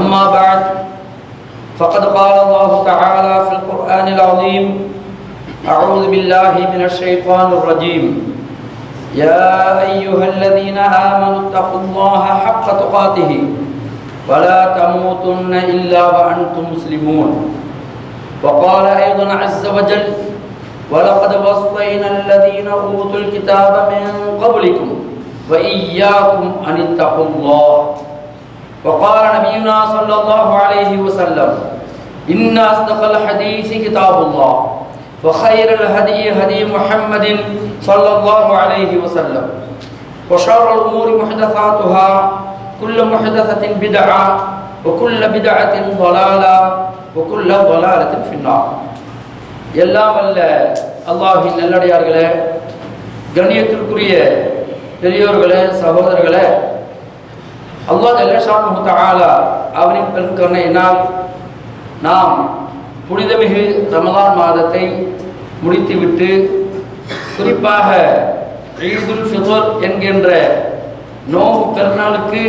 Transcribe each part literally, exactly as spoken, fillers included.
أما بعد فقد قال الله تعالى في القرآن العظيم أعوذ بالله من الشيطان الرجيم يا أيها الذين آمنوا اتقوا الله حق تقاته ولا تموتن إلا وأنتم مسلمون وقال أيضا عز وجل وَلَقَدْ وَصَّيْنَا الَّذِينَ أُوتُوا الْكِتَابَ مِنْ قَبْلِكُمْ وَإِيَّاكُمْ أَنِ اتَّقُوا اللَّهَ وَقَالَ نَبِيُّنَا صَلَّى اللَّهُ عَلَيْهِ وَسَلَّمَ إِنَّ أَصْدَقَ الْحَدِيثِ كِتَابُ اللَّهِ وَخَيْرَ الْهَدْيِ هَدْيُ مُحَمَّدٍ صَلَّى اللَّهُ عَلَيْهِ وَسَلَّمَ وَشَرَّ الْأُمُورِ مُحْدَثَاتُهَا كُلُّ مُحْدَثَةٍ بِدْعَةٌ وَكُلُّ بِدْعَةٍ ضَلَالَةٌ وَكُلُّ ضَلَالَةٍ فِي النَّارِ. எல்லாம் அல்ல அல்லாஹ்வின் நல்லடியார்களே, கண்ணியத்திற்குரிய பெரியோர்களே, சகோதரர்களே, அல்லாஹ் ஜல்லஷானுஹு தஆலா அவரின் பெருங்கருணையினால் நாம் புனிதமிகு ரமலான் மாதத்தை முடித்துவிட்டு குறிப்பாக ஈதுல் ஃபித்ர் என்கின்ற நோன்பு பெருநாளுக்கு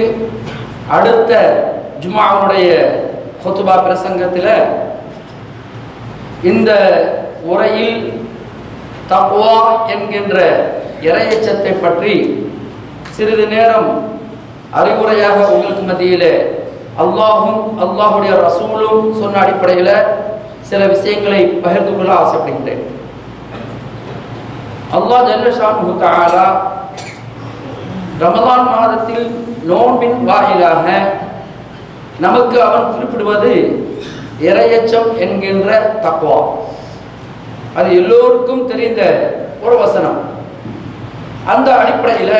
அடுத்த ஜும்ஆவுடைய ஹுத்பா பிரசங்கத்தில் இந்த உரையில் தக்வா என்கின்ற இறையச்சத்தை பற்றி சிறிது நேரம் அறிவுரையாக உங்களுக்கு மத்தியிலே அல்லாஹும் அல்லாஹுடைய ரசூலும் சொன்ன அடிப்படையில் சில விஷயங்களை பகிர்ந்து கொள்ள ஆசைப்படுகின்றேன். அல்லாஹ் ஜல்லஷானுஹு தஆலா ரமலான் மாதத்தில் நோன்பின் வாயிலாக நமக்கு அவன் குறிப்பிடுவது இறையச்சம் என்கின்ற தக்வா. அது எல்லோருக்கும் தெரிந்த ஒரு வசனம். அந்த அடிப்படையில்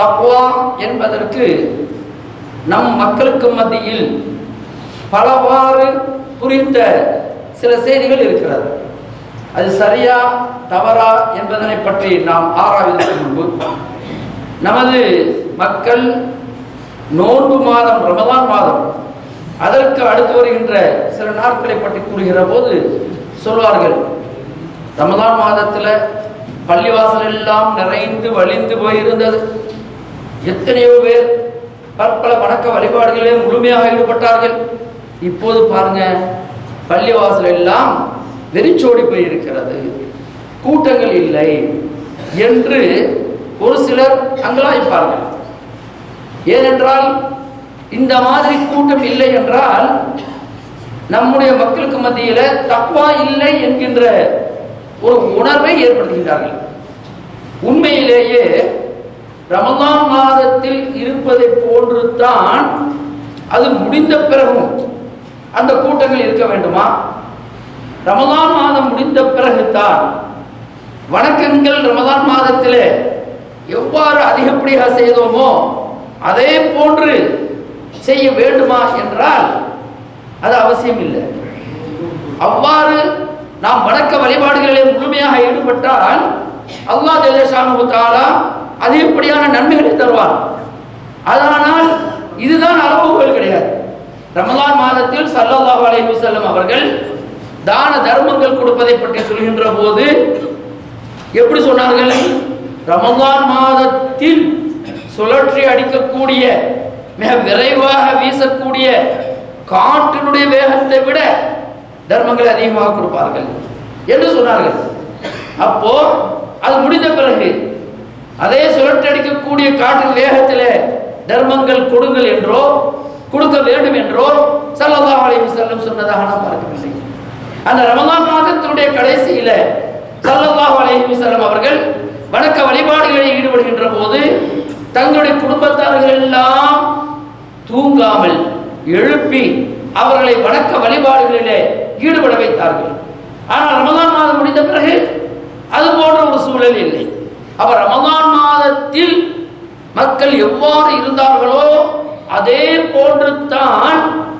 தக்வா என்பதற்கு நம் மக்களுக்கு மத்தியில் பலவாறு புரிந்த சில செய்திகள் இருக்கிறது. அது சரியா தவறா என்பதனை பற்றி நாம் ஆராய்வதற்கு முன்பு நமது மக்கள் நோன்பு மாதம் ரமலான் மாதம் அதற்கு அடுத்து வருகின்ற சில நாட்களை பற்றி கூறுகிற போது சொல்வார்கள், ரமலான் மாதத்தில் பள்ளிவாசல் எல்லாம் நிறைந்து வழிந்து போயிருந்தது, எத்தனையோ பேர் பற்பல வணக்க வழிபாடுகளே முழுமையாக ஈடுபட்டார்கள், இப்போது பாருங்க பள்ளிவாசல் எல்லாம் வெறிச்சோடி போயிருக்கிறது, கூட்டங்கள் இல்லை என்று ஒரு சிலர் அங்கலாய்ப்பார்கள். ஏனென்றால் இந்த மாதிரி கூட்டம் இல்லை என்றால் நம்முடைய மக்களுக்கு மத்தியில் தக்வா இல்லை என்கின்ற ஒரு உணர்வை ஏற்படுத்துகின்றார்கள். உண்மையிலேயே ரமலான் மாதத்தில் இருப்பதை போன்று தான் அது முடிந்த பிறகும் அந்த கூட்டங்கள் இருக்க வேண்டுமா? ரமலான் மாதம் முடிந்த பிறகு தான் வணக்கங்கள் ரமலான் மாதத்தில் எவ்வாறு அதிகப்படியாக செய்தோமோ அதே போன்று செய்ய வேண்டுமா என்றால் அது அவசியம் இல்லை. அவ்வாறு நாம் வணக்க வழிபாடுகளிலே முழுமையாக ஈடுபட்டால் அல்லாஹ் ஜல்லஷானுஹு தஆலா அதிகப்படியான நன்மைகளை தருவார். அதனால் இதுதான் அளவுகோல் கிடையாது. ரமலான் மாதத்தில் ஸல்லல்லாஹு அலைஹி வஸல்லம் அவர்கள் தான தர்மங்கள் கொடுப்பதை பற்றி சொல்கின்ற போது எப்படி சொன்னார்கள்? ரமலான் மாதத்தில் சுழற்றி அடிக்கக்கூடிய மிக விரைவாக வீசக்கூடிய காற்றினுடைய வேகத்தை விட தர்மங்களை அதிகமாக கொடுப்பார்கள் என்று சொன்னார்கள். அப்போ அது முடிந்த பிறகு அதே சுழற்றடிக்கக்கூடிய காற்றின் வேகத்தில் தர்மங்கள் கொடுங்கள் என்றோ கொடுக்க வேண்டும் என்றோ ஸல்லல்லாஹு அலைஹி வஸல்லம் சொன்னதாக நாம் பார்க்கவில்லை. அந்த ரமலான் மாதத்தினுடைய கடைசியில ஸல்லல்லாஹு அலைஹி வஸல்லம் அவர்கள் வணக்க வழிபாடுகளில் ஈடுபடுகின்ற போது தங்களுடைய குடும்பத்தார்கள் எல்லாம் தூங்காமல் எழுப்பி அவர்களை வணக்க வழிபாடுகளிலே ஈடுபட வைத்தார்கள். ஆனால் ரமலான் மாதம் முடிந்த பிறகு அது போன்ற ஒரு சூழல் இல்லை. அவர் ரமலான் மாதத்தில் மக்கள் எவ்வாறு இருந்தார்களோ அதே போன்று தான்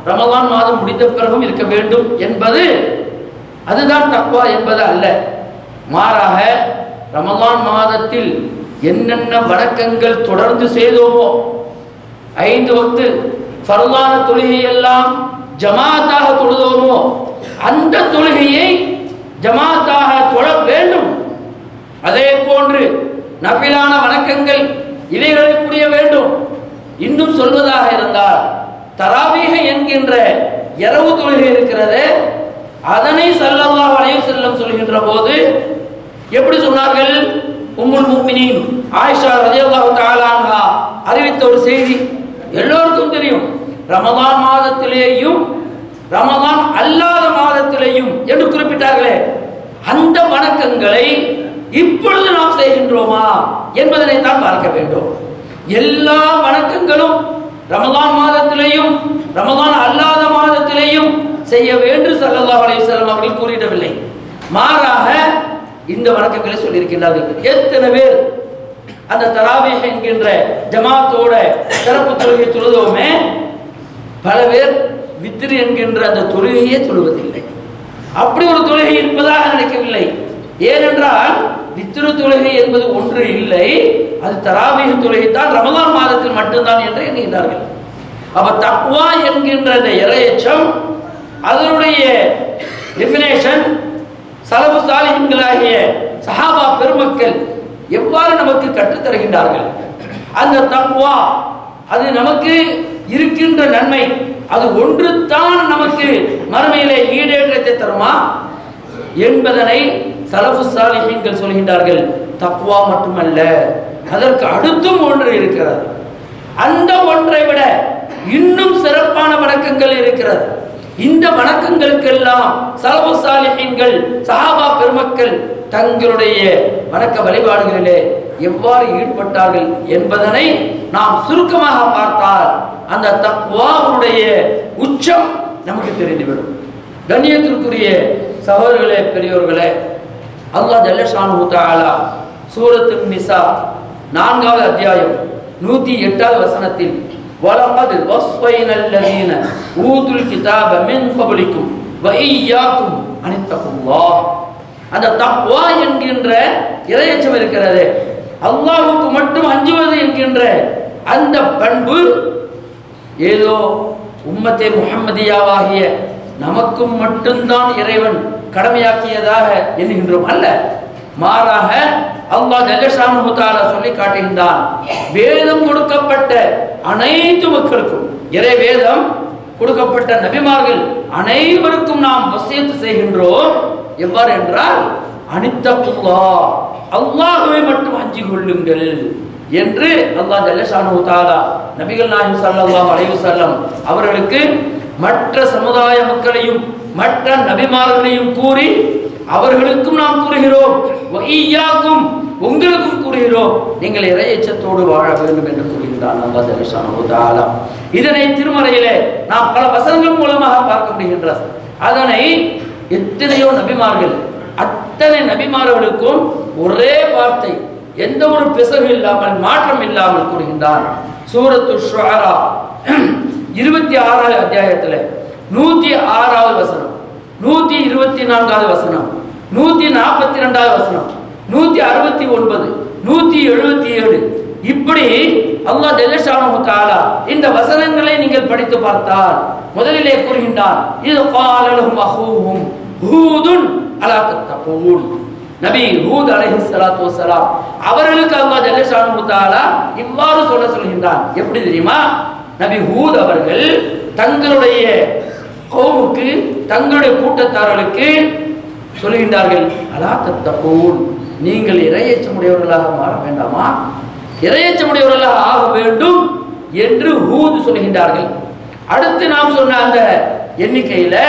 ரமலான் மாதம் முடிந்த பிறகும் இருக்க வேண்டும் என்பது அதுதான் தக்வா என்பது அல்ல. மாறாக ரமலான் மாதத்தில் என்னென்ன வணக்கங்கள் தொடர்ந்து செய்தோமோ, ஐந்து வக்து ஃபர்லான தொழுகையெல்லாம் ஜமாத்தாக தொழுதோமோ, அந்த தொழுகையை ஜமாத்தாக தொழ வேண்டும். அதே போன்று நபிலான வணக்கங்கள் இவைகளை புரிய வேண்டும். இன்னும் சொல்வதாக இருந்தால் தராவீஹ என்கின்ற இரவு தொழுகை இருக்கிறது, அதனை ஸல்லல்லாஹு அலைஹி வஸல்லம் சொல்கின்ற போது எப்படி சொன்னார்கள்? உம்முல் முஃமினீன் ஆயிஷா ரலியல்லாஹு தஆலா அன்ஹா அறிவித்த ஒரு செய்தி எல்லோருக்கும் தெரியும். ரமலான் மாதத்திலேயும் ரமலான் அல்லாத மாதத்திலேயும் என்று குறிப்பிட்டார்களே, அந்த வணக்கங்களை இப்பொழுது நாம் செய்கின்றோமா என்பதனை தான் பார்க்க வேண்டும். எல்லா வணக்கங்களும் ரமலான் மாதத்திலேயும் ரமலான் அல்லாத மாதத்திலேயும் செய்ய வேண்டும் ஸல்லல்லாஹு அலைஹி வஸல்லம் அவர்கள் கூறிடவில்லை. மாறாக இந்த வணக்கங்களை சொல்லியிருக்கின்றார்கள். எத்தனை பேர் அந்த தராவீஹ் என்கின்ற ஜமாத்தோட சிறப்பு தொழுகை தொழுதோமே, பல பேர் வித்ர் என்கின்ற அந்த தொழுகையே தொழுவதில்லை. அப்படி ஒரு தொழுகை இருப்பதாக நினைக்கவில்லை. ஏனென்றால் வித்ரு தொழுகை என்பது ஒன்று இல்லை, அது தராவீஹ் தொழுகை தான், ரமலான் மாதத்தில் மட்டும்தான் என்று எண்ணுகின்றார்கள். அப்ப தக்வா என்கின்ற அந்த இறையச்சம், அதனுடைய டெஃபினேஷன் சலஃபு சாலிஹ்களாகிய சஹாபா பெருமக்கள் எவ்வாறு நமக்கு கற்றுத்தருகின்றார்கள். அந்த தக்வா அது நமக்கு இருக்கின்ற நன்மை, அது ஒன்று தான் நமக்கு மறுமையிலே ஈடேற்றத்தை தருமா என்பதனை சலஃபு சாலிஹீன்கள் சொல்கின்றார்கள். தக்வா மட்டுமல்ல, அதற்கு அடுத்தும் ஒன்று இருக்கிறது. அந்த ஒன்றை விட இன்னும் சிறப்பான வணக்கங்கள் இருக்கிறது. இந்த வணக்கங்களுக்கெல்லாம் சலஃபு சாலிஹீன்கள் சஹாபா பெருமக்கள் தங்களுடைய வணக்க வழிபாடுகளிலே எவ்வாறு ஈடுபட்டார்கள் என்பதனை நாம் சுருக்கமாக பார்த்தால் அந்த தக்வாவுடைய உச்சம் நமக்கு தெரிந்துவிடும். கண்ணியத்திற்குரிய சகோதரர்களே, பெரியோர்களே, அல்லாஹ் ஜல்லஷானஹு தஆலா சூரத்து நிசா நான்காவது அத்தியாயம் நூற்றி எட்டாவது வசனத்தில் வலகத் வஸ்வைனல்லதீன ஊதுல் கிதாப மின் கப்லிக்கும் வ ஈயாக்கும் அனித்தகுல்லாஹ். அந்த தக்வா என்கின்ற இறையச்சம் இருக்கிறது, அல்லாஹ்வுக்கு மட்டும் அஞ்சுவது என்கின்ற அந்த பண்பு ஏதோ உம்மத்தே முஹம்மதியாவாகிய நமக்கும் மட்டும்தான் இறைவன் கடமையாக்கியதாக எண்ணுகின்றோம் அல்ல. மாறாக அல்லாஹ் ஜல்லஷானஹு தஆலா சொல்லி காட்டுகின்றான், வேதம் கொடுக்கப்பட்ட அனைத்து மக்களுக்கும், இறை வேதம் கொடுக்கப்பட்ட நபிமார்கள் அனைவருக்கும் நாம் வசியத்து செய்கின்றோம். எவ்வாறு என்றால் அனித்தகுல்லாஹ், அல்லாஹ்வை மட்டும் அஞ்சிக் கொள்ளுங்கள் என்று அல்லாஹ் ஜல்லஷானஹு தஆலா நபிகள் நாயகம் ஸல்லல்லாஹு அலைஹி வஸல்லம் அவர்களுக்கு மற்ற சமுதாய மக்களையும் மற்ற நபிமார்களையும் கூறி அவர்களுக்கும் நாம் கூறுகிறோம், வஇய்யாக்கும் உங்களுக்கும் கூறுகிறோம், நீங்கள் இறையச்சத்தோடு வாழ வேண்டும் என்று கூறுகின்றான் அல்லாஹ் ஜல்லஷானஹு தஆலா. இதனை திருமறையிலே நாம் பல வசனங்கள் மூலமாக பார்க்க முடிகின்றது. அதனை எத்தனையோ நபிமார்கள், அத்தனை நபிமார்களுக்கும் ஒரே வார்த்தை, எந்த ஒரு பிசகு இல்லாமல் மாற்றம் இல்லாமல் கூறுகின்றான். சூரத்து ஷுஆரா இருபத்தி ஆறாவது அத்தியாயத்தில் நூற்றி ஆறாவது வசனம், நூற்றி இருபத்தி நான்காவது வசனம், நூற்றி நாற்பத்தி ரெண்டாவது வசனம், நூற்றி அறுபத்தி ஒன்பது, நூற்றி எழுபத்தி ஏழு, இப்படி அல்லாஹ் ஜல்லஷானஹு தஆலா இந்த வசனங்களை நீங்கள் படித்து பார்த்தால் முதலிலே கூறுகின்றார், இது காலலஹும் அஹூஹும் ஹூதுன் அலா தத்தகூன். நபி ஹூத் அலைஹிஸ்ஸலாத்து வஸலாம் அவர்களுக்கு அல்லாஹ் ஜல்லஷானஹு தஆலா இவ்வாறு சொல்ல சொல்கின்றான். எப்படி தெரியுமா? நபி ஹூத் அவர்கள் தங்களுடைய கவுமுக்கு, தங்களுடைய கூட்டத்தாரர்களுக்கு சொல்கின்றார்கள், அலா தத்தகூன், நீங்கள் இறையச்சமுடையவர்களாக மாற வேண்டாமா, இறையச்சமுடையவர்களாக ஆக வேண்டும் என்று ஹூத் சொல்கின்றார்கள். அடுத்து நாம் சொன்ன அந்த எண்ணிக்கையில்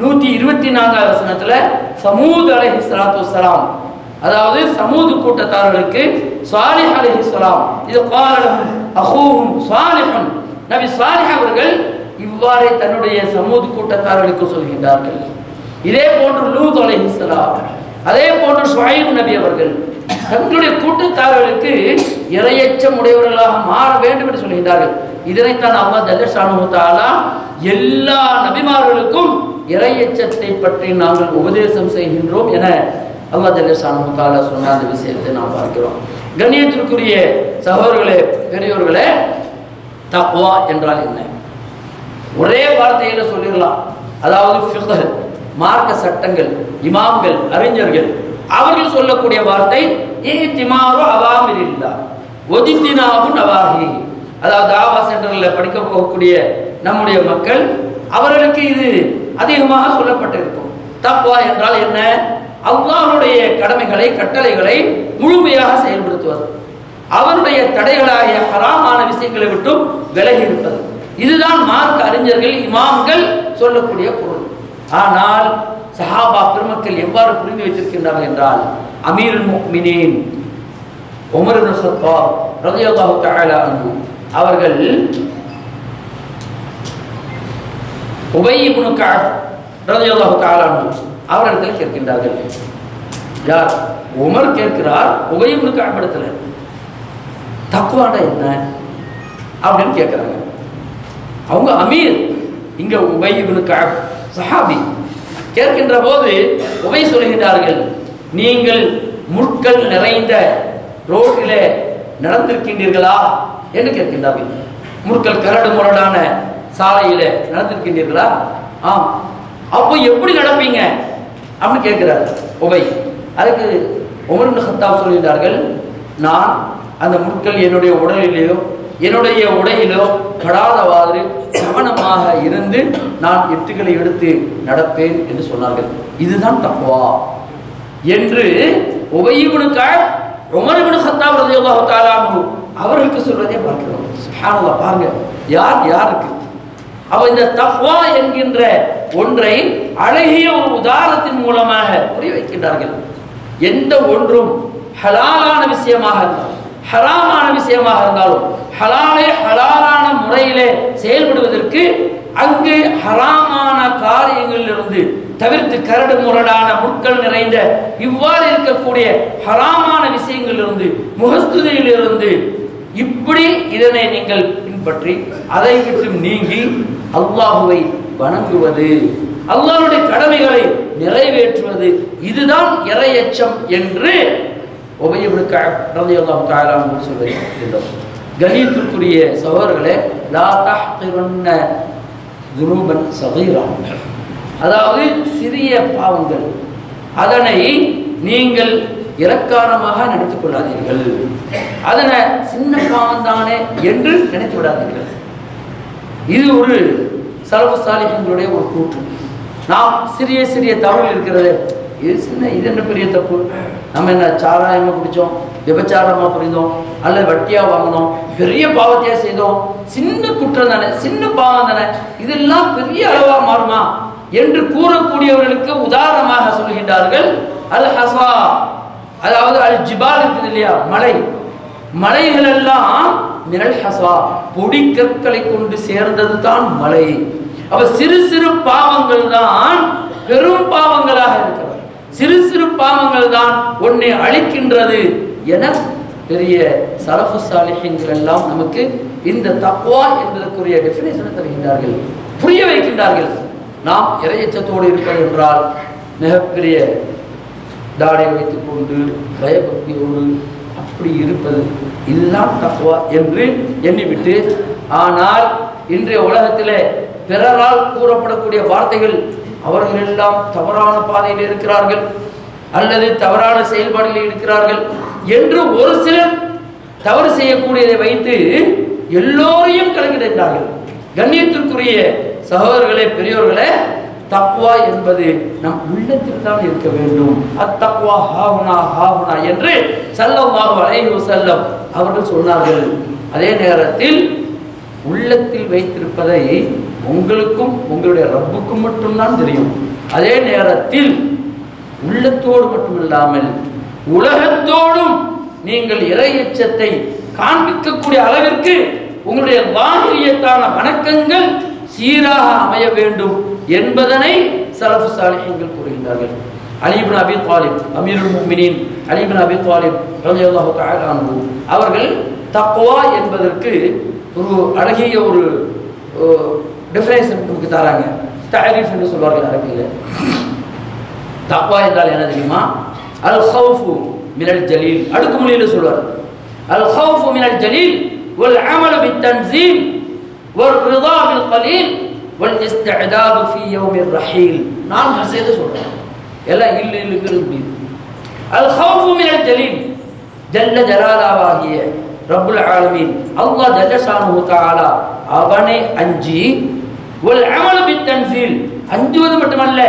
நூற்றி இருபத்தி நான்காவது வசனத்தில் சமூத் அலைஹிஸ்ஸலாத்து வஸ்ஸலாம், அதாவது சமூது கூட்டத்தாரர்களுக்கு சாலிஹ் அலைஹிஸ்ஸலாம், இது காலஹும் அஹூஹும் சாலிஹுன், நபி சாலிஹ் அவர்கள் இவ்வாறு தன்னுடைய சமூது கூட்டத்தாரர்களுக்கு சொல்கின்றார்கள். இதே போன்று லூத் அலைஹிஸ்ஸலாம், அதே போன்று ஷுஐப் நபி அவர்கள் தங்களுடைய கூட்டத்தாரர்களுக்கு இரையச்சம் உடையவர்களாக மாற வேண்டும் என்று சொல்கிறார்கள். இதனைத்தான் அல்லாஹ் ஜல் ஷானஹு தஆலா எல்லா நபிமார்களுக்கும் இரையச்சத்தை பற்றி நாங்கள் உபதேசம் செய்கின்றோம் என அல்லாஹ் ஜல் ஷானஹு தஆலா சொன்ன அந்த விஷயத்தை நாம் பார்க்கிறோம். கண்ணியத்திற்குரிய சகோதரர்களே, பெரியோர்களே, தக்வா என்றால் என்ன? ஒரே வார்த்தையில சொல்லிடலாம். அதாவது ஃபிக்ஹ், மார்க்க சட்டங்கள், இமாம்கள், அறிஞர்கள் அவர்கள் சொல்லக்கூடிய வார்த்தை இஹ்திமாரு அவாமிரில்லா வதிதினாபு நவாஹி. அதாவது தாவா சென்டரில் படிக்க போகக்கூடிய நம்முடைய மக்கள் அவர்களுக்கு இது அதிகமாக சொல்லப்பட்டிருக்கும். தக்வா என்றால் என்ன? அல்லாஹ்வுடைய கடமைகளை, கட்டளைகளை முழுமையாக செயல்படுத்துவது, அவருடைய தடைகளாகிய ஹராமான விஷயங்களை விட்டும் விலகி இருப்பது. இதுதான் மார்க்க அறிஞர்கள், இமாம்கள் சொல்லக்கூடிய பொருள். ஆனால் சஹாபா பெருமக்கள் எவ்வாறு புரிந்து வைத்திருக்கின்றார்கள் என்றால், அமீருல் முஃமினீன் உமர் இப்னு ஸத்தாப் ரலியல்லாஹு தஆலா அன்ஹு அவர்கள் உபய் இப்னு கஅப் ரலியல்லாஹு தஆலா அன்ஹு அவர்கள் கேட்கின்றார்கள். யார்? உமர் கேட்கிறார் உபய் இப்னு கஅப் இடத்துல, தக்வாடா என்ன அப்படின்னு கேட்கிறாங்க. அவங்க அமீர், இங்க உபய் இப்னு கஅப் சஹாபி கேட்கின்ற போது உபய் சொல்கிறார்கள், நீங்கள் முட்கள் நிறைந்த ரோட்டிலே நடந்திருக்கின்றீர்களா என்று கேட்கின்றார்கள். முட்கள் கரடு முரடான சாலையில நடந்திருக்கின்றீர்களா? ஆம். அப்போ எப்படி நடப்பீங்க அப்படின்னு கேட்கிறார் உபய். அதுக்கு உமர் இப்னு கத்தாப் சொல்கிறார்கள், நான் அந்த முட்கள் என்னுடைய உடலிலேயோ என்னுடைய உடையிலோ கடாதவாறு கவனமாக இருந்து நான் எட்டுகளை எடுத்து நடப்பேன் என்று சொன்னார்கள். இதுதான் தக்வா என்று Ubayy ibn Ka'b Umar ibn Khattab ரலியல்லாஹு தஆலா அன்ஹு அவர்களுக்கு சொல்வதை பார்க்கிறோம். சுப்ஹானல்லாஹ், பாருங்க யார் யாருக்கு. அப்ப இந்த தக்வா என்கின்ற ஒன்றை அழகிய ஒரு உதாரணத்தின் மூலமாக புரிய வைக்கின்றார்கள். எந்த ஒன்றும் ஹலாலான விஷயமாக இருந்தாலும் ஹராமான விஷயமாக இருந்தாலும் ஹலாலே ஹலாலான முறையிலே செயல்படுவதற்கு அங்கு ஹராமான காரியங்களிலிருந்து தவிர்த்து, கரடு முரடான முட்கள் நிறைந்த இவ்வாறு இருக்கக்கூடிய ஹராமான விஷயங்களிலிருந்து, முகஸ்துதியிலிருந்து இப்படி இதனை நீங்கள் பின்பற்றி அதை விட்டும் நீங்கி அல்லாஹுவை வணங்குவது, அல்லாஹ்வுடைய கடமைகளை நிறைவேற்றுவது, இதுதான் இரையச்சம் என்று உபய் இப்னு கஅப் ரலியல்லாஹு தஆலா அன்ஹு சொல்கிறார். கணியத்திற்குரிய சகோதரர்களே, லா தஹ்கிருன்ன ذُنُوبًا صَغِيرًا, அதாவது சிறிய பாவங்கள் அதனை நீங்கள் இரக்காரமாக நினைத்துக் கொள்ளாதீர்கள், அதனை சின்ன பாவம்தானே என்று நினைத்து விடாதீர்கள். இது ஒரு சலஃபு சாலிஹீன்களுடைய ஒரு கூற்று. நாம் சிறிய சிறிய தவறு இருக்கிறது, இது சின்ன, இது என்ன பெரிய தப்பு, நம்ம என்ன சாராயமாக குடித்தோம், விபச்சாரமாக புரிந்தோம், அல்லது வட்டியாக வாங்கினோம், பெரிய பாவத்தையாக செய்தோம், சின்ன குற்றம் தானே, சின்ன பாவம் தானே, இதெல்லாம் பெரிய அளவாக மாறுமா என்று கூறக்கூடியவர்களுக்கு உதாரணமாக சொல்கின்றார்கள் அல் ஹசா. அதாவது அல் ஜிபால் இருக்குது இல்லையா, மலை, மலைகள் எல்லாம் மினல் ஹசா, பொடி கற்களை கொண்டு சேர்ந்தது தான் மலை. அப்ப சிறு சிறு பாவங்கள் தான் பெரும் பாவங்களாக இருக்கிறது, சிறு சிறு பாவங்கள் தான் உன்னை அழிக்கின்றது என பெரிய சலஃபு சாலிஹீன்கள் எல்லாம் நமக்கு இந்த தக்வா என்பதற்குரிய டெஃபினேஷனை தருகின்றார்கள், புரிய வைக்கின்றார்கள். நாம் இரையச்சத்தோடு இருப்பது என்றால் மிகப்பெரிய தாடை வைத்துக் கொண்டு பயபக்தியோடு அப்படி இருப்பது, இதுதான் தக்வா என்று எண்ணிவிட்டு, ஆனால் இன்றைய உலகத்தில் பிறரால் கூறப்படக்கூடிய வார்த்தைகள், அவர்கள் எல்லாம் தவறான பாதையில் இருக்கிறார்கள் அல்லது தவறான செயல்பாடுகளில் இருக்கிறார்கள் என்று ஒரு சிலர் தவறு செய்யக்கூடியதை வைத்து எல்லோரையும் கலங்கிடுகிறார்கள். கண்ணியத்திற்குரிய சகோதரர்களே, பெரியோர்களே, தக்வா என்பது நம் உள்ளத்தில் தான் இருக்க வேண்டும். அத்தக்வா ஹாவுனா ஹாவுனா என்று ஸல்லல்லாஹு அலைஹி வஸல்லம் அவர்கள் சொன்னார்கள். அதே நேரத்தில் உள்ளத்தில் வைத்திருப்பதை உங்களுக்கும் உங்களுடைய ரப்புக்கும் மட்டும்தான் தெரியும். அதே நேரத்தில் உள்ளத்தோடு மட்டுமில்லாமல் உலகத்தோடும் நீங்கள் இரையச்சத்தை காண்பிக்கக்கூடிய அளவிற்கு உங்களுடைய வாஹிரியத்தான வணக்கங்கள் சீராக அமைய வேண்டும் என்பதனை சலஃபு சாலிஹீன்கள் கூறுகின்றார்கள். அலி இப்னு அபி தாலிப் அமீருல் முஃமினீன் அலி இப்னு அபி தாலிப் ரலியல்லாஹு தஆலா அன்ஹு அவர்கள் தக்வா என்பதற்கு ஒரு அழகிய ஒரு டெஃபினேஷன் நமக்கு தராங்க. தஅரீஃப் என்று சொல்வார்கள் அரபியில். தக்வா என்றால் என்ன தெரியுமா? அல் ஹவ்ஃபு மினல் ஜலீல், அடுக்குமுறையில் சொல்வார். அல் ஹவ்ஃபு மினல் ஜலீல் வல் அமலு பித் தன்ஸீம் வல் ரிதா பில் கலீல் வல் இஸ்திஅதாது ஃபீ யௌமிர் ரஹீல். நான் கசையது சொல்றேன். எல்லாம் இல்லை இல்லுங்கிறது முடியுது. அல் ஹவ்ஃபு மினல் ஜலீல், ஜல்ல ஜலாலாவாகிய ரப்புல் ஆலமீன் அல்லாஹ் ஜல்ல ஷானுஹு தஆலா அவனை அஞ்சி, வல் அமலு பித் தன்ஸீல் அஞ்சுவது மட்டுமல்ல,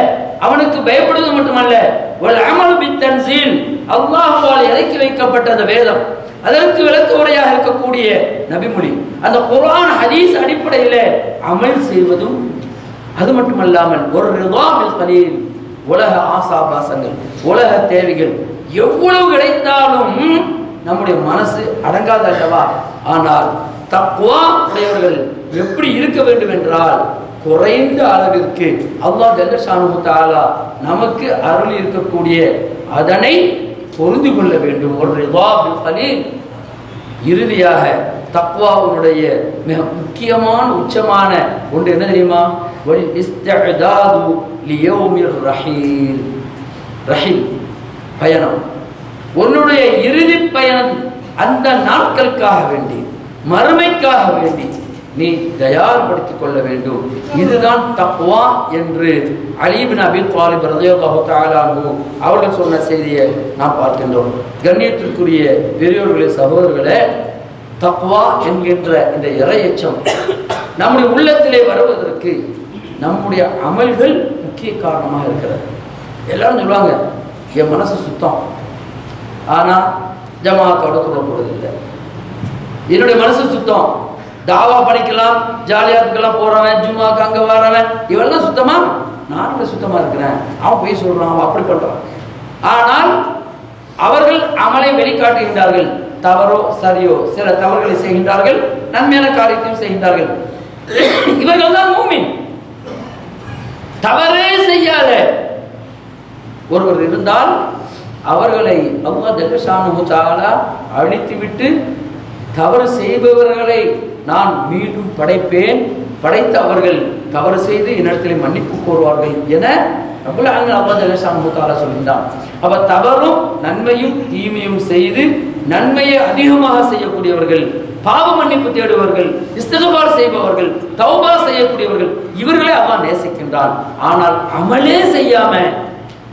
அவனுக்கு பயப்படுவது மட்டுமல்ல, வல் அமலு பித் தன்ஸீல் அல்லாஹ்வால் இறக்கி வைக்கப்பட்ட அந்த வேதம், அதற்கு விளக்க உரையாக இருக்கக்கூடிய நபிமொழி, அந்த குர்ஆன் ஹதீஸ் அடிப்படையில் அமல் செய்வதும், அது மட்டுமல்லாமல் ஒரு ரிதா பில் கலீல், உலக ஆசாபாசங்கள் உலக தேவைகள் எவ்வளவு கிடைத்தாலும் நம்முடைய மனசு அடங்காத அல்லவா. ஆனால் தக்வா உடையவர்கள் எப்படி இருக்க வேண்டும் என்றால் குறைந்த அளவிற்கு அல்லாஹ் ஜல்ல ஷானுஹு தஆலா நமக்கு அருள் இருக்கக்கூடிய அதனை பொருந்து கொள்ள வேண்டும். ஒரு ரிதா பில் கலீல். இறுதியாக தக்வாவுடைய மிக முக்கியமான உச்சமான ஒன்று என்ன தெரியுமா? வல் இஸ்திஅதாது லியௌமிர் ரஹீல். ரஹீல் பயணம், உன்னுடைய இறுதி பயணம், அந்த நாட்களுக்காக வேண்டி மறுமைக்காக வேண்டி நீ தயார்படுத்திக் கொள்ள வேண்டும். இதுதான் தக்வா என்று அலி இப்னு அபீ தாலிப் ரலியல்லாஹு தஆலா அன்ஹு அவர்கள் சொன்ன செய்தியை நாம் பார்க்கின்றோம். கண்ணியத்திற்குரிய பெரியோர்களே, சகோதரர்களே, தக்வா என்கின்ற இந்த இறையச்சம் நம்முடைய உள்ளத்திலே வருவதற்கு நம்முடைய அமல்கள் முக்கிய காரணமாக இருக்கிறது. எல்லாரும் சொல்லுவாங்க, என் மனசு சுத்தம், ஆனால் ஜமாத்தோட தொடர்புறது இல்லை. என்னுடைய மனசு சுத்தம், தாவா படிக்கலாம், ஜாலியாத்துக்கெல்லாம் போறவன், ஜும்மாவுக்கு அங்கே வரவன், இவெல்லாம் சுத்தமா, நான் சுத்தமா இருக்கிறேன், அவன் போய் சொல்றான், அவன் அப்படி பண்றான். ஆனால் அவர்கள் அமலை வெளிக்காட்டுகின்றார்கள், தவறோ சரியோ சில தவறுகளை செய்கின்றார்கள், நன்மையான காரியத்தையும் செய்கின்றார்கள். இவர்கள் தான் மூமின். தவறே செய்யாத ஒருவர் இருந்தால் அவர்களை அல்லாஹ் ஜல்ல ஷானுஹு தஆலா அழித்துவிட்டு, தவறு செய்பவர்களை நான் மீண்டும் படைப்பேன், படைத்து அவர்கள் தவறு செய்து என்னிடத்தில் மன்னிப்பு கோருவார்கள் என ரப்புல் ஆலமீன் அல்லாஹ் ஜல்ல ஷானுஹு தஆலா சொல்கின்றான். அப்ப தவறும் நன்மையும் தீமையும் செய்து நன்மையை அதிகமாக செய்யக்கூடியவர்கள், பாவ மன்னிப்பு தேடுபவர்கள், இஸ்திக்ஃபார் செய்பவர்கள், தௌபா செய்யக்கூடியவர்கள், இவர்களே அல்லாஹ் நேசிக்கின்றான். ஆனால் அமலே செய்யாம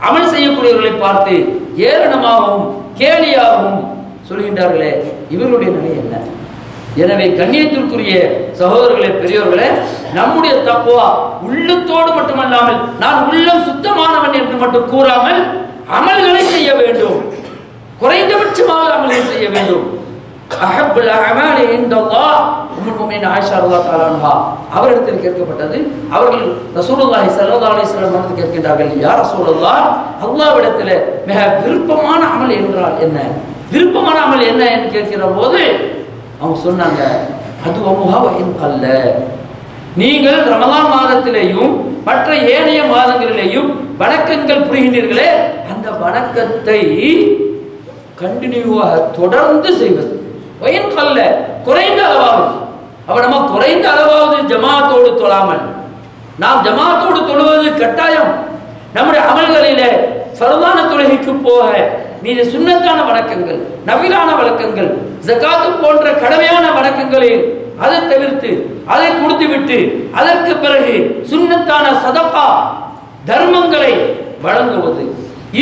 அமல் செய்யக்கூடியவர்களை பார்த்து ஏளனமாகவும் கேலியாகவும் சொல்கின்றார்களே, இவர்களுடைய நிலை என்ன? எனவே கண்ணியத்திற்குரிய சகோதரர்களே, பெரியோர்களே, நம்முடைய தக்வா உள்ளத்தோடு மட்டுமல்லாமல் நான் உள்ளம் சுத்தமானவன் என்று மட்டும் கூறாமல் அமல்களை செய்ய வேண்டும், குறைந்தபட்சமாக அமல்களை செய்ய வேண்டும். அஹப்புல் அமாலி இன்தல்லாஹ் உம்முல் முஃமினீன் ஆயிஷா ரலியல்லாஹு தஆலா அன்ஹா அவரிடத்தில் கேட்கப்பட்டது. அவர்கள் ரசூலுல்லாஹி ஸல்லல்லாஹு அலைஹி வஸல்லம் அவர்கள் கேட்கின்றார்கள், யா ரசூலுல்லாஹ், அல்லாஹ்விடத்தில் மிக விருப்பமான அமல் என்றால் என்ன, விருப்பமான அமல் என்ன என்று கேட்கிற போது அவங்க சொன்னாங்க, அது முஹாவின் கல்ல, நீங்கள் ரமலான் மாதத்திலேயும் மற்ற ஏனைய மாதங்களிலேயும் வணக்கங்கள் புரிகின்றீர்களே, அந்த வணக்கத்தை கண்டினியூவாக தொடர்ந்து செய்வது, வயன் கல்ல குறைந்த அளவாவது. அவன் நம்ம குறைந்த அளவாவது ஜமாத்தோடு தொழாமல், நாம் ஜமாத்தோடு தொழுவது கட்டாயம். நம்முடைய அமல்களில ஃபர்தான தொழுகைக்கு போக நீதி சுன்னத்தான வணக்கங்கள், நஃபிலான வணக்கங்கள், ஜகாத்து போன்ற கடமையான வணக்கங்களை அதை தவிர்த்து, அதை கொடுத்து விட்டு அதற்கு பிறகு சுன்னத்தான சதகா தர்மங்களை வழங்குவது,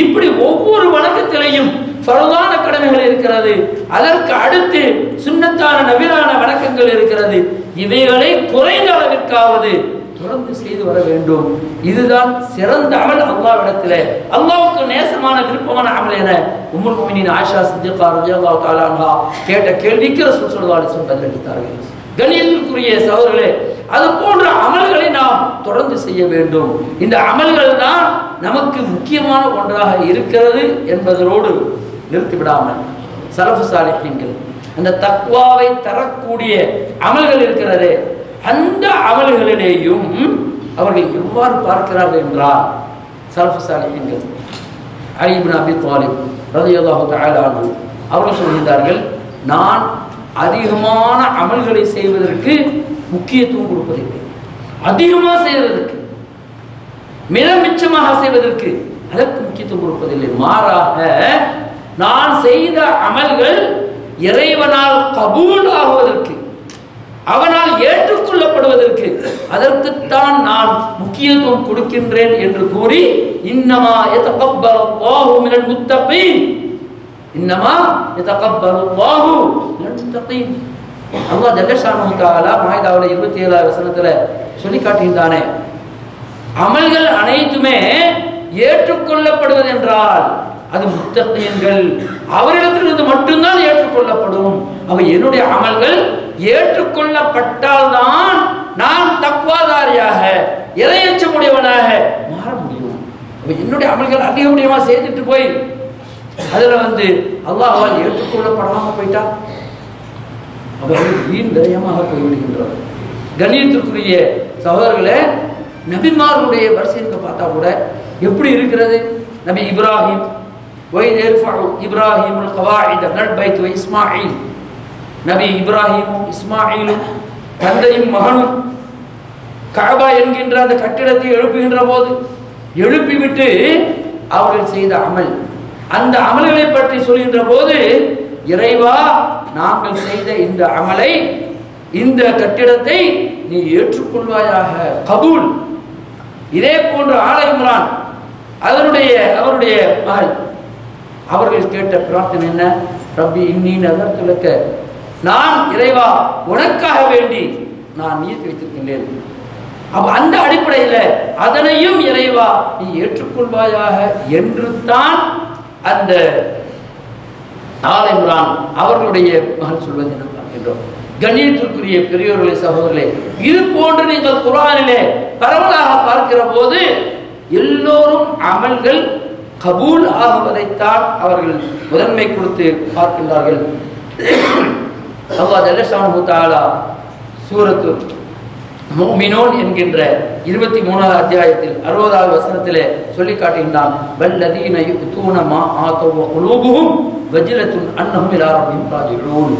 இப்படி ஒவ்வொரு வணக்கத்திலையும் பரவான கடமைகள் இருக்கிறது, அதற்கு அடுத்து சுன்னத்தான நபிலான வணக்கங்கள் இருக்கிறது, இவைகளை குறைந்த அளவிற்காவது தொடர்ந்து செய்து வர வேண்டும். இதுதான் சிறந்த அமல் அல்லாஹ்விடத்தில், அல்லாஹ்வுக்கு நேசமான விருப்பமான அமல் என உம்முல் முஃமினீன் ஆயிஷா சித்திகா ரலியல்லாஹு தஆலா அன்ஹா கேட்ட கேள்விக்கு ரசூல் ஸல்லல்லாஹு அலைஹி வஸல்லம் பதிலளித்தார்கள். கண்ணியத்திற்குரிய சகோதரர்களே, அது போன்ற அமல்களை நாம் தொடர்ந்து செய்ய வேண்டும். இந்த அமல்கள் தான் நமக்கு முக்கியமான ஒன்றாக இருக்கிறது என்பதோடு நிறுத்திவிடாமல், சலஃபு சாலிஹீன்கள் அந்த தக்வாவை தரக்கூடிய அமல்கள் இருக்கிறதே, அந்த அமல்களிலேயும் அவர்கள் எவ்வாறு பார்க்கிறார்கள் என்றால், சலஃபு சாலிஹீன்கள் அலி இப்னு அபி தாலிப் ரலியல்லாஹு தஆலா அன்ஹு அவர்கள் சொல்கிறார்கள், நான் அதிகமான அமல்களை செய்வதற்கு முக்கியத்துவம் கொடுப்பதில்லை, அதிகமாக செய்வதற்கு மிக மிச்சமாக செய்வதற்கு அதற்கு முக்கியத்துவம் கொடுப்பதில்லை. மாறாக நான் செய்த அமல்கள் இறைவனால் கபூல் ஆகுவதற்கு, அவனால் ஏற்றுக்கொள்ளப்படுவதற்கு அதற்குத்தான் நான் முக்கியத்துவம் கொடுக்கின்றேன் என்று கூறி, இன்னமா யதகப்பலுல்லாஹு மினல் முத்தகீன், இன்னமா யதகப்பலுல்லாஹு மினல் முத்தகீன். அல்லாஹ் ஜல்ல ஷானஹு தஆலா மாயதாவுல இருபத்தி ஏழாவது வசனத்துல சொல்லி காட்டுகின்றானே, அமல்கள் அனைத்துமே ஏற்றுக்கொள்ளப்படுவது என்றால் அது முத்தகீன்கள் அவரிடத்திலிருந்து மட்டும்தான் ஏற்றுக்கொள்ளப்படும். அவ என்னுடைய அமல்கள் ஏற்றுக்கொள்ளப்பட்டால்தான் நான் தக்வாதாரியாக இறையச்சமுடையவனாக மாற முடியும். என்னுடைய அமல்கள் அதிகமுடியமாக செய்துட்டு போய் அதில் வந்து அல்லாஹ்வால் ஏற்றுக்கொள்ளப்படாமல் போயிட்டா அவர்கள் வீண் விரயமாக போய்விடுகின்றார். கண்ணியத்திற்குரிய சகோதரர்களே, நபிமார்களுடைய வரிசைக்கு பார்த்தா கூட எப்படி இருக்கிறது? நபி இப்ராஹிம் இப்ராஹிம் இஸ்மாயில், நபி இப்ராஹிமும் இஸ்மாயிலும் தந்தையும் மகனும் கஅபா என்கின்ற அந்த கட்டிடத்தை எழுப்புகின்ற போது எழுப்பிவிட்டு அவர்கள் செய்த அமல், அந்த அமல்களை பற்றி சொல்கின்ற போது, இறைவா நாங்கள் செய்த இந்த அமலை, இந்த கட்டிடத்தை நீ ஏற்றுக்கொள்வாயாக, கபூல். இதே போன்று ஆல இம்ரான் அதனுடைய அவருடைய மகள் அவர்கள் கேட்ட பிரார்த்தனை என்ன? ரப்பி இன்னி நதர்த்துலக்க, நான் இறைவா உனக்காக வேண்டி நான் நீதி வைத்திருக்கின்றேன், அப்ப அந்த அடிப்படையில் அதனையும் இறைவா நீ ஏற்றுக்கொள்வாயாக என்று தான் அந்த ஆல் இம்ரான் அவர்களுடைய மகன் சொல்வது என்று பார்க்கின்றோம். கண்ணியத்திற்குரிய பெரியோர்களே, சகோதரர்களே, இது போன்று நீங்கள் குர்ஆனிலே பரவலாக பார்க்கிற போது எல்லோரும் அமல்கள் கபூல் ஆகுவதைத்தான் அவர்கள் முதன்மை கொடுத்து பார்க்கின்றார்கள். அல்லாஹ் ஜல்ல ஷானஹு தஆலா சூரத்து முஃமினூன் என்கின்ற இருபத்தி மூணாவது அத்தியாயத்தில் அறுபதாவது வசனத்திலே சொல்லி காட்டுகின்றான், வல்லதீன யுத்தூன மா ஆதவ குலூபுஹும் வஜிலத்துன் அன்னஹும் இலா ரப்பிஹிம் ராஜிஊன்.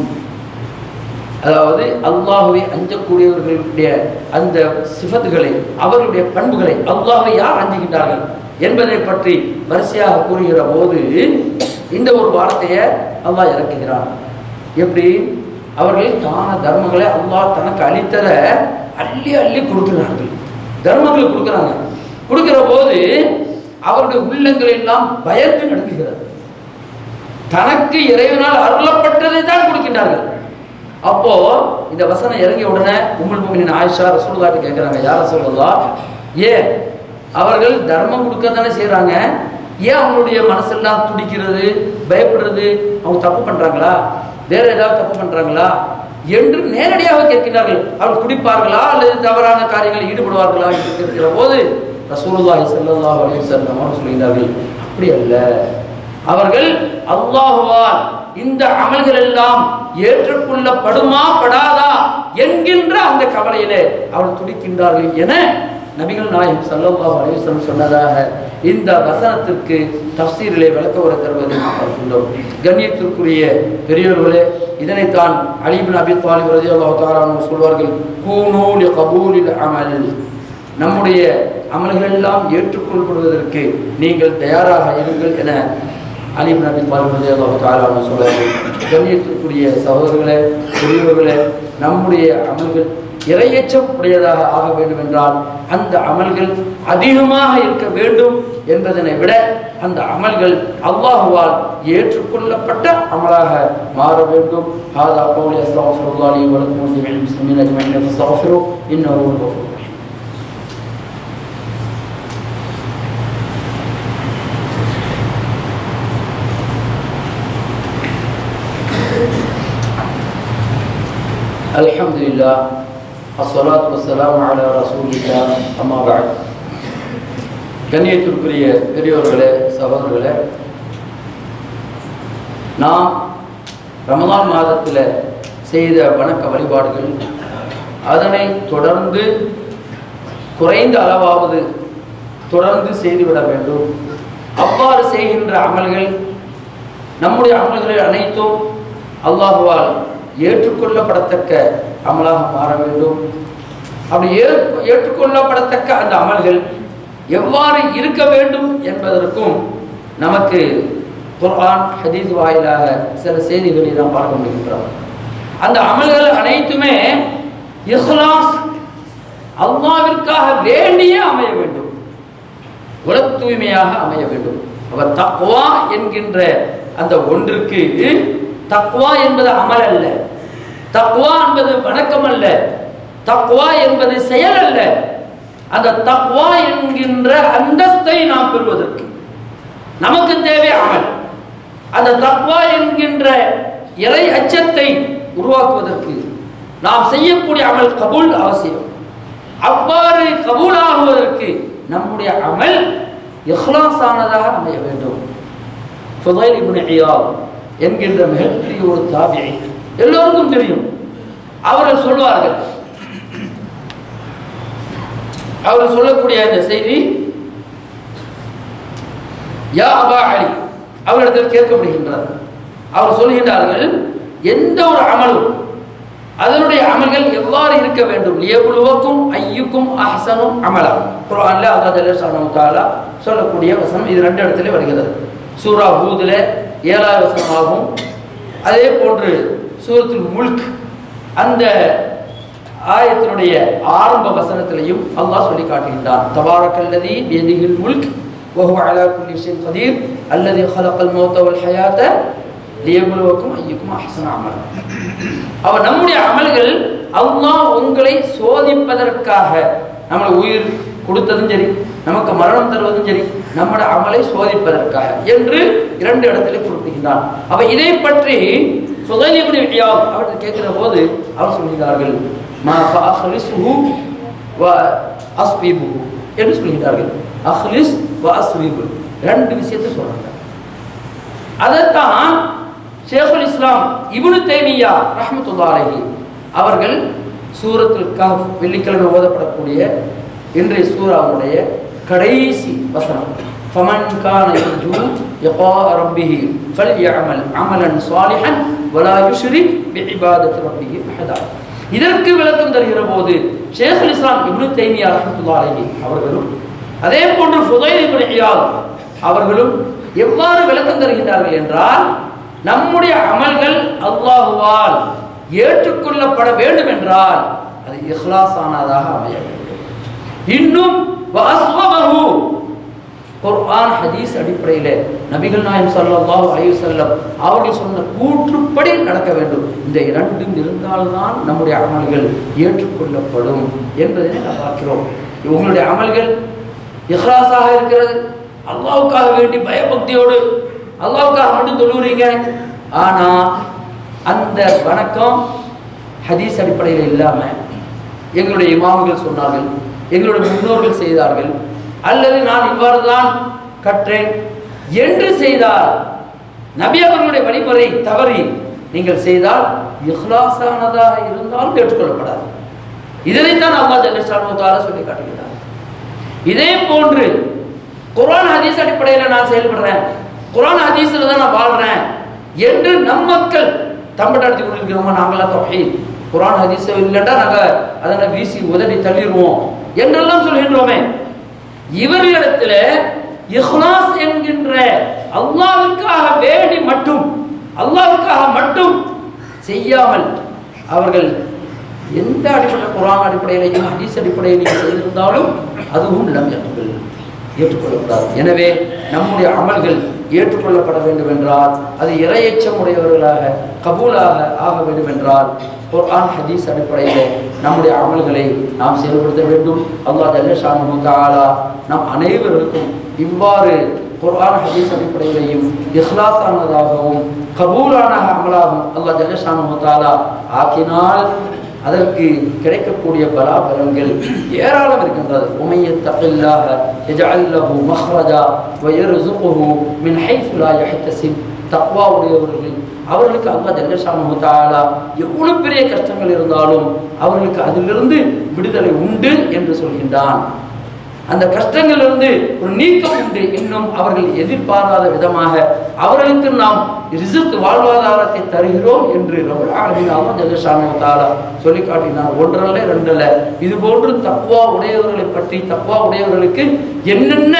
அதாவது அல்லாஹ்வை அஞ்சக்கூடியவர்களுடைய அந்த சிஃபத்துகளை, அவர்களுடைய பண்புகளை, அல்லாஹ்வை யார் அஞ்சுகின்றார்கள் என்பதை பற்றி வரிசையாக கூறுகிற போது இந்த ஒரு வார்த்தையை அல்லாஹ் இறக்குகிறான். எப்படி அவர்கள் தான தர்மங்களை அல்லாஹ் தனக்கு அளித்தர அள்ளி அள்ளி கொடுக்கிறார்கள், தர்மங்களை கொடுக்குறாங்க. கொடுக்கிற போது அவருடைய உள்ளங்கள் எல்லாம் பயந்து நடுங்குகிறது. தனக்கு இறைவனால் அருளப்பட்டதை தான் கொடுக்கின்றார்கள். அப்போ இந்த வசனம் இறங்கிய உடனே உம்முல் முஃமினீன் ஆயிஷா ரசூலுல்லாஹ்ட்ட கேட்குறாங்க, யா ரசூலல்லாஹ், ஏன் அவர்கள் தர்மம் கொடுக்க தானே செய்கிறாங்க, ஏன் அவங்களுடைய மனசெல்லாம் துடிக்கிறது, பயப்படுறது, அவங்க தப்பு பண்ணுறாங்களா, வேற ஏதாவது தப்பு பண்ணுறாங்களா என்று நேரடியாக கேட்கிறார்கள். அவர்கள் குடிப்பார்களா அல்லது தவறான காரியங்களில் ஈடுபடுவார்களா என்று கேட்கிற போது ரசூலுல்லாஹி ஸல்லல்லாஹு அலைஹி வஸல்லம் அவர்கள் சொல்கிறார்கள், அப்படி அல்ல, அவர்கள் அல்லாஹ்வால் இந்த அமல்கள் எல்லாம் ஏற்றுக்கொள்ளப்படுமா படாதா என்கின்ற அந்த கவலையிலே அவர்கள் துடிக்கின்றார்கள் என நபிகள் நாயகம் ஸல்லல்லாஹு அலைஹி வஸல்லம் சொன்னதாக இந்த வசனத்திற்கு தஃப்சீரிலே விளக்க உரை தருவதை நாம் பார்க்கின்றோம். கண்ணியத்திற்குரிய பெரியோர்களே, இதனைத்தான் அலி இப்னு அபீ தாலிப் ரலியல்லாஹு தஆலா அன்ஹு சொல்வார்கள், கூனூ லிகபூலில் அமல், நம்முடைய அமல்கள் எல்லாம் ஏற்றுக்கொள்ளப்படுவதற்கு நீங்கள் தயாராக இருங்கள் என அலி இப்னு அபீ தாலிப் ரலியல்லாஹு தஆலா அன்ஹு சொல்வார்கள். கண்ணியத்திற்குரிய சகோதரர்களே, பெரியோர்களே, நம்முடைய அமல்கள் இறையச்சம் உடையதாக ஆக வேண்டும் என்றால் அந்த அமல்கள் அதிகமாக இருக்க வேண்டும் என்பதனை விட அந்த அமல்கள் அல்லாஹ்வால் ஏற்றுக்கொள்ளப்பட்ட அமலாக மாற வேண்டும். ஹாதா கௌலி அஸ்தக்ஃபிருல்லாஹ் லி வ லக்கும் ஜமீஅல் முஸ்லிமீன் அஜ்மஈன் ஃபஸ்தக்ஃபிரு இன்னஹு ஹுவல் கஃபூர். அல்ஹம்துலில்லாஹ், அஸ்ஸலாத்து வஸ்ஸலாமு அலா ரசூலில்லாஹ், அம்மா பஅத். கண்ணியத்திற்குரிய பெரியோர்களே, சகோதரர்களே, நாம் ரமலான் மாதத்தில் செய்த வணக்க வழிபாடுகள், அதனை தொடர்ந்து குறைந்த அளவாவது தொடர்ந்து செய்துவிட வேண்டும். அவ்வாறு செய்கின்ற அமல்கள் நம்முடைய அமல்களில் அனைத்தும் அல்லாஹுவால் ஏற்றுக்கொள்ளப்படத்தக்க அமலாக மாற வேண்டும். அப்படி ஏற்றுக்கொள்ளப்படத்தக்க அந்த அமல்கள் எவ்வாறு இருக்க வேண்டும் என்பதற்கும் நமக்கு குர்ஆன் ஹதீஸ் வாயிலாக சில செய்திகளை நாம் பார்க்க முடிகின்றோம். அந்த அமல்கள் அனைத்துமே இஹ்லாஸ் அல்லாஹ்விற்காக வேண்டியே அமைய வேண்டும், உள தூய்மையாக அமைய வேண்டும். அவர் தக்வா என்கின்ற அந்த ஒன்றுக்கு, தக்வா என்பது அமல் அல்ல, தக்வா என்பது வணக்கம் அல்ல, தக்வா என்பது செயல் அல்ல. அந்த தக்வா என்கின்ற அந்தஸ்தை நாம் பெறுவதற்கு நமக்கு தேவை அமல். அந்த தக்வா என்கின்ற இறை அச்சத்தை உருவாக்குவதற்கு நாம் செய்யக்கூடிய அமல் கபூல் அவசியம். அவ்வாறு கபூல் ஆகுவதற்கு நம்முடைய அமல் இஹ்லாஸானதாக அமைய வேண்டும். ஃபுதைல் இப்னு இயாத் என்கின்ற மிகப்பெரிய ஒரு தாபியி, எல்லோருக்கும் தெரியும். அவர்கள் சொல்வார்கள், அவர்கள் சொல்லக்கூடிய இந்த செய்தி, யா அபா அலி, அவர்களிடத்தில் கேட்கப்படுகின்றார். அவர் சொல்கின்றார்கள், எந்த ஒரு அமலும் அதனுடைய அமல்கள் எவ்வாறு இருக்க வேண்டும், லியபுலுவக்கும் ஐயுக்கும் அஹ்சனும் அமலா, குர்ஆன்ல அல்லாஹ் ஜல்ல ஷானஹு சொல்லக்கூடிய வசனம். இது ரெண்டு இடத்துல வருகிறது. சூரா ஹூதுல ஏழாவது வசனமாகும், அதே போன்று சூரத்துல் முல்க் அந்த ஆயத்தினுடைய ஆரம்ப வசனத்திலையும் அல்லாஹ் சொல்லி காட்டுகின்றான், தபாரக்கல்லதி பியதிஹில் முல்க் வஹுவ அலா குல்லி ஷைஇன் கதீர் அல்லதி ஹலகல் மௌத வல் ஹயாத லியபுலுவக்கும் ஐயுக்கும் அஹ்சனு அமலா. அவர் நம்முடைய அமல்கள் அல்லாஹ் உங்களை சோதிப்பதற்காக, நம்மளை உயிர் கொடுத்ததும் சரி, நமக்கு மரணம் தருவதும் சரி, நம்முடைய அமலை சோதிப்பதற்காக என்று இரண்டு இடத்திலே குறிப்பிடுகின்றான். அப்ப இதை பற்றி சுஹைல் இப்னு இயாத் அவர்கள் கேட்கிற போது அவர் சொல்கிறார்கள், மா ஃபஅஹ்லிஸ்ஹு வ அஸ்பிபு என்று சொல்கிறார்கள். அஹ்லிஸ் வ அஸ்பிபு ரெண்டு விஷயத்தை சொல்றாங்க. அதைத்தான் ஷேகுல் இஸ்லாம் இப்னு தைமியா ரஹ்மத்துல்லாஹி அலைஹி அவர்கள் சூரத்துல் கஹ்ஃப் வெள்ளிக்கிழமை ஓதப்படக்கூடிய இன்றைய சூராவுடைய கடைசி வசனம், ஃபமன் கான யர்ஜூ யகா ரப்பிஹி ஃபல்யஅமல் அமலன் சாலிஹன் வலா யுஷ்ரிக் பிஇபாதத்தி ரப்பிஹி அஹதா. இதற்கு விளக்கம் தருகிற போது ஷேகுல் இஸ்லாம் இப்னு தைமியா ரஹ்மத்துல்லாஹி அலைஹி அவர்களும் அதே போன்று ஃபுதைல் இப்னு இயாத் அவர்களும் எவ்வாறு விளக்கம் தருகின்றார்கள் என்றால், நம்முடைய அமல்கள் அல்லாஹுவால் ஏற்றுக்கொள்ளப்பட வேண்டும் என்றால் அது இஹ்லாஸானதாக அமைய வேண்டும். இன்னும் வஸ்வபஹு குர்ஆன் ஹதீஸ் அடிப்படையில் நபிகள் நாயகம் ஸல்லல்லாஹு அலைஹி வஸல்லம் அவர்கள் சொன்ன கூற்றுப்படி நடக்க வேண்டும். இந்த இரண்டும் இருந்தால்தான் நம்முடைய அமல்கள் ஏற்றுக்கொள்ளப்படும் என்பதை நாம் பார்க்கிறோம். உங்களுடைய அமல்கள் இஹ்லாஸாக இருக்கிறது, அல்லாஹ்வுக்காக வேண்டி பயபக்தியோடு அல்லாஹ்வுக்காக மட்டும் தொழுகிறீங்க, ஆனால் அந்த வணக்கம் ஹதீஸ் அடிப்படையில் இல்லாமல் எங்களுடைய இமாம்கள் சொன்னார்கள், எங்களுடைய முன்னோர்கள் செய்தார்கள், அல்லது நான் இவ்வாறு தான் கற்றேன் என்று செய்தால், நபி அவர்களுடைய வழிமுறை தவறி நீங்கள் செய்தால் இஹ்லாஸானதாக இருந்தாலும் ஏற்றுக்கொள்ளப்படாது. இதனைத்தான் அல்லாஹ் ஜல்ல ஷானஹு தஆலா சொல்லி காட்டுகிறார். இதே போன்று குர்ஆன் ஹதீஸ் அடிப்படையில் நான் செயல்படுறேன், குர்ஆன் ஹதீஸில் தான் நான் வாழ்கிறேன் என்று நம் மக்கள் தம்பட்டாடுத்தி கொண்டிருக்கிறோமா, நாங்களாம் தௌஹீத் குர்ஆன் ஹதீஸ் இல்லைன்னா நாங்கள் அதனால் வீசி உதவி தள்ளிடுவோம் என்றெல்லாம் சொல்கின்றோமே. இவர்களிடத்துல இஹ்லாஸ் என்கின்ற அல்லாஹ்வுக்காக வேண்டி மட்டும், அல்லாஹ்வுக்காக மட்டும் செய்யாமல் அவர்கள் எந்த அடிப்படையில் குர்ஆன் அடிப்படையிலையும் ஹதீஸ் அடிப்படையிலையும் செய்திருந்தாலும் அதுவும் நம்பியவர்கள் ஏற்றுக்கொள்ளப்படாது. எனவே நம்முடைய அமல்கள் ஏற்றுக்கொள்ளப்பட வேண்டும் என்றால் அது இறையச்சம் உடையவர்களாக கபூலாக ஆக வேண்டும் என்றால் குர்ஆன் ஹதீஸ் அடிப்படையில் நம்முடைய அமல்களை நாம் செயல்படுத்த வேண்டும். அல்லாஹ் ஜல்ல ஷானஹு தஆலா நம் அனைவருக்கும் இவ்வாறு குர்ஆன் ஹதீஸ் அடிப்படையிலையும் இஹ்லாஸானதாகவும் கபூலான அமலாகவும் அல்லாஹ் ஜல்ல ஷானஹு தஆலா ஆக்கினால் அதற்கு கிடைக்கக்கூடிய பலாபலன்கள் ஏராளம் இருக்கின்றது. உமையத்தபில்லாஹ யஜஅல் லஹு மஹ்ரஜா வ யர்ஸுகுஹு மின் ஹைஸ் லா யஹ்தசிப். தக்வா உடையவர்கள் அவர்களுக்கு அல்லாஹ் ஜல்ல ஷானஹு தஆலா எவ்வளவு பெரிய கஷ்டங்கள் இருந்தாலும் அவர்களுக்கு அதிலிருந்து விடுதலை உண்டு என்று சொல்கின்றான். அந்த கஷ்டங்களிலிருந்து ஒரு நீக்கம் உண்டு. இன்னும் அவர்கள் எதிர்பாராத விதமாக அவர்களுக்கு நாம் ரிசுக் வாழ்வாதாரத்தை தருகிறோம் என்று ரபுல் ஆலமீன் அல்லாஹ் தஆலா சொல்லி காட்டினார். ஒன்றல்ல ரெண்டல்ல, இது போன்று தக்வா உடையவர்களை பற்றி தக்வா உடையவர்களுக்கு என்னென்ன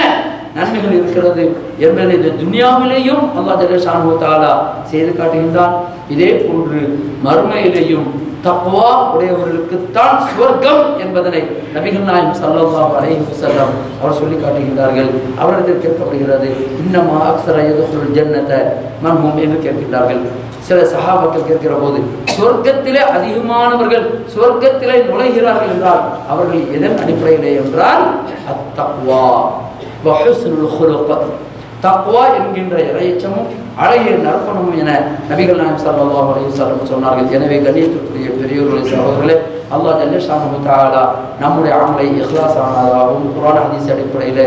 நன்மைகள் இருக்கிறது என்பதை இந்த துன்யாவிலேயும் அல்லாஹ் தஆலா செய்து காட்டுகின்றான். இதே போன்று மறுமையிலேயும் தக்வா உடையவர்களுக்குத்தான் சுவர்க்கம் என்பதனை நபிகள் நாயகம் ஸல்லல்லாஹு அலைஹி வஸல்லம் அவர் சொல்லி காட்டுகின்றார்கள். அவரிடத்தில் கேட்கப்படுகிறது, இன்னமா அக்ஸர யதுல் ஜன்னத மன் ஹும் என்று கேட்கின்றார்கள். சில சஹாபாக்கள் கேட்கிற போது, சுவர்க்கத்திலே அதிகமானவர்கள் சுவர்க்கத்திலே நுழைகிறார்கள் என்றால் அவர்கள் எதன் அடிப்படையிலே என்றால் அத்தக்வா வ ஹுஸ்னுல் குலுக், தக்வா என்கின்ற இறையச்சமும் அழகிய நற்பணமும் என நபிகள் நாயகம் ஸல்லல்லாஹு அலைஹி வஸல்லம் சொன்னார்கள். எனவே கண்ணியத்திற்குரிய பெரியோர்களே, சகோதரர்களே, அல்லாஹ் ஜல்லஷானஹு தஆலா நம்முடைய அமலை இஹ்லாஸானதாகவும் குர்ஆன் ஹதீஸ் அடிப்படையில்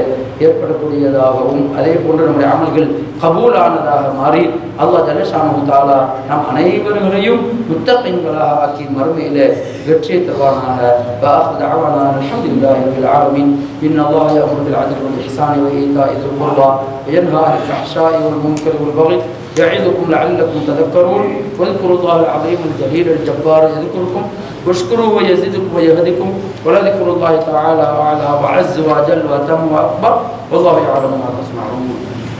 ஏற்படக்கூடியதாகவும் அதே போன்று நம்முடைய அமல்கள் கபூலானதாக மாறி அல்லாஹ் ஜல்லஷானஹு தஆலா நம் அனைவர்களையும் முத்தகீன்களாக ஆக்கி மறுமையில் வெற்றியை தருவானாக. அல்ஹம்துலில்லாஹி ரப்பில் ஆலமீன். இன்னல்லாஹ யஅமுரு பில் அத்லி வல் இஹ்சானி வ ஈதாஇ தில் குர்பா வ யன்ஹா அனில் ஃபஹ்ஷாஇ வல் முன்கரி வல் பகி يعظكم لعلكم تذكرون. واذكروا الله العظيم الجليل الجبار يذكركم واشكروه ويزدكم ويهدكم. ولذكر الله تعالى أعلى وأعز وأجل وأتم وأكبر. والله يعلم ما تصنعون.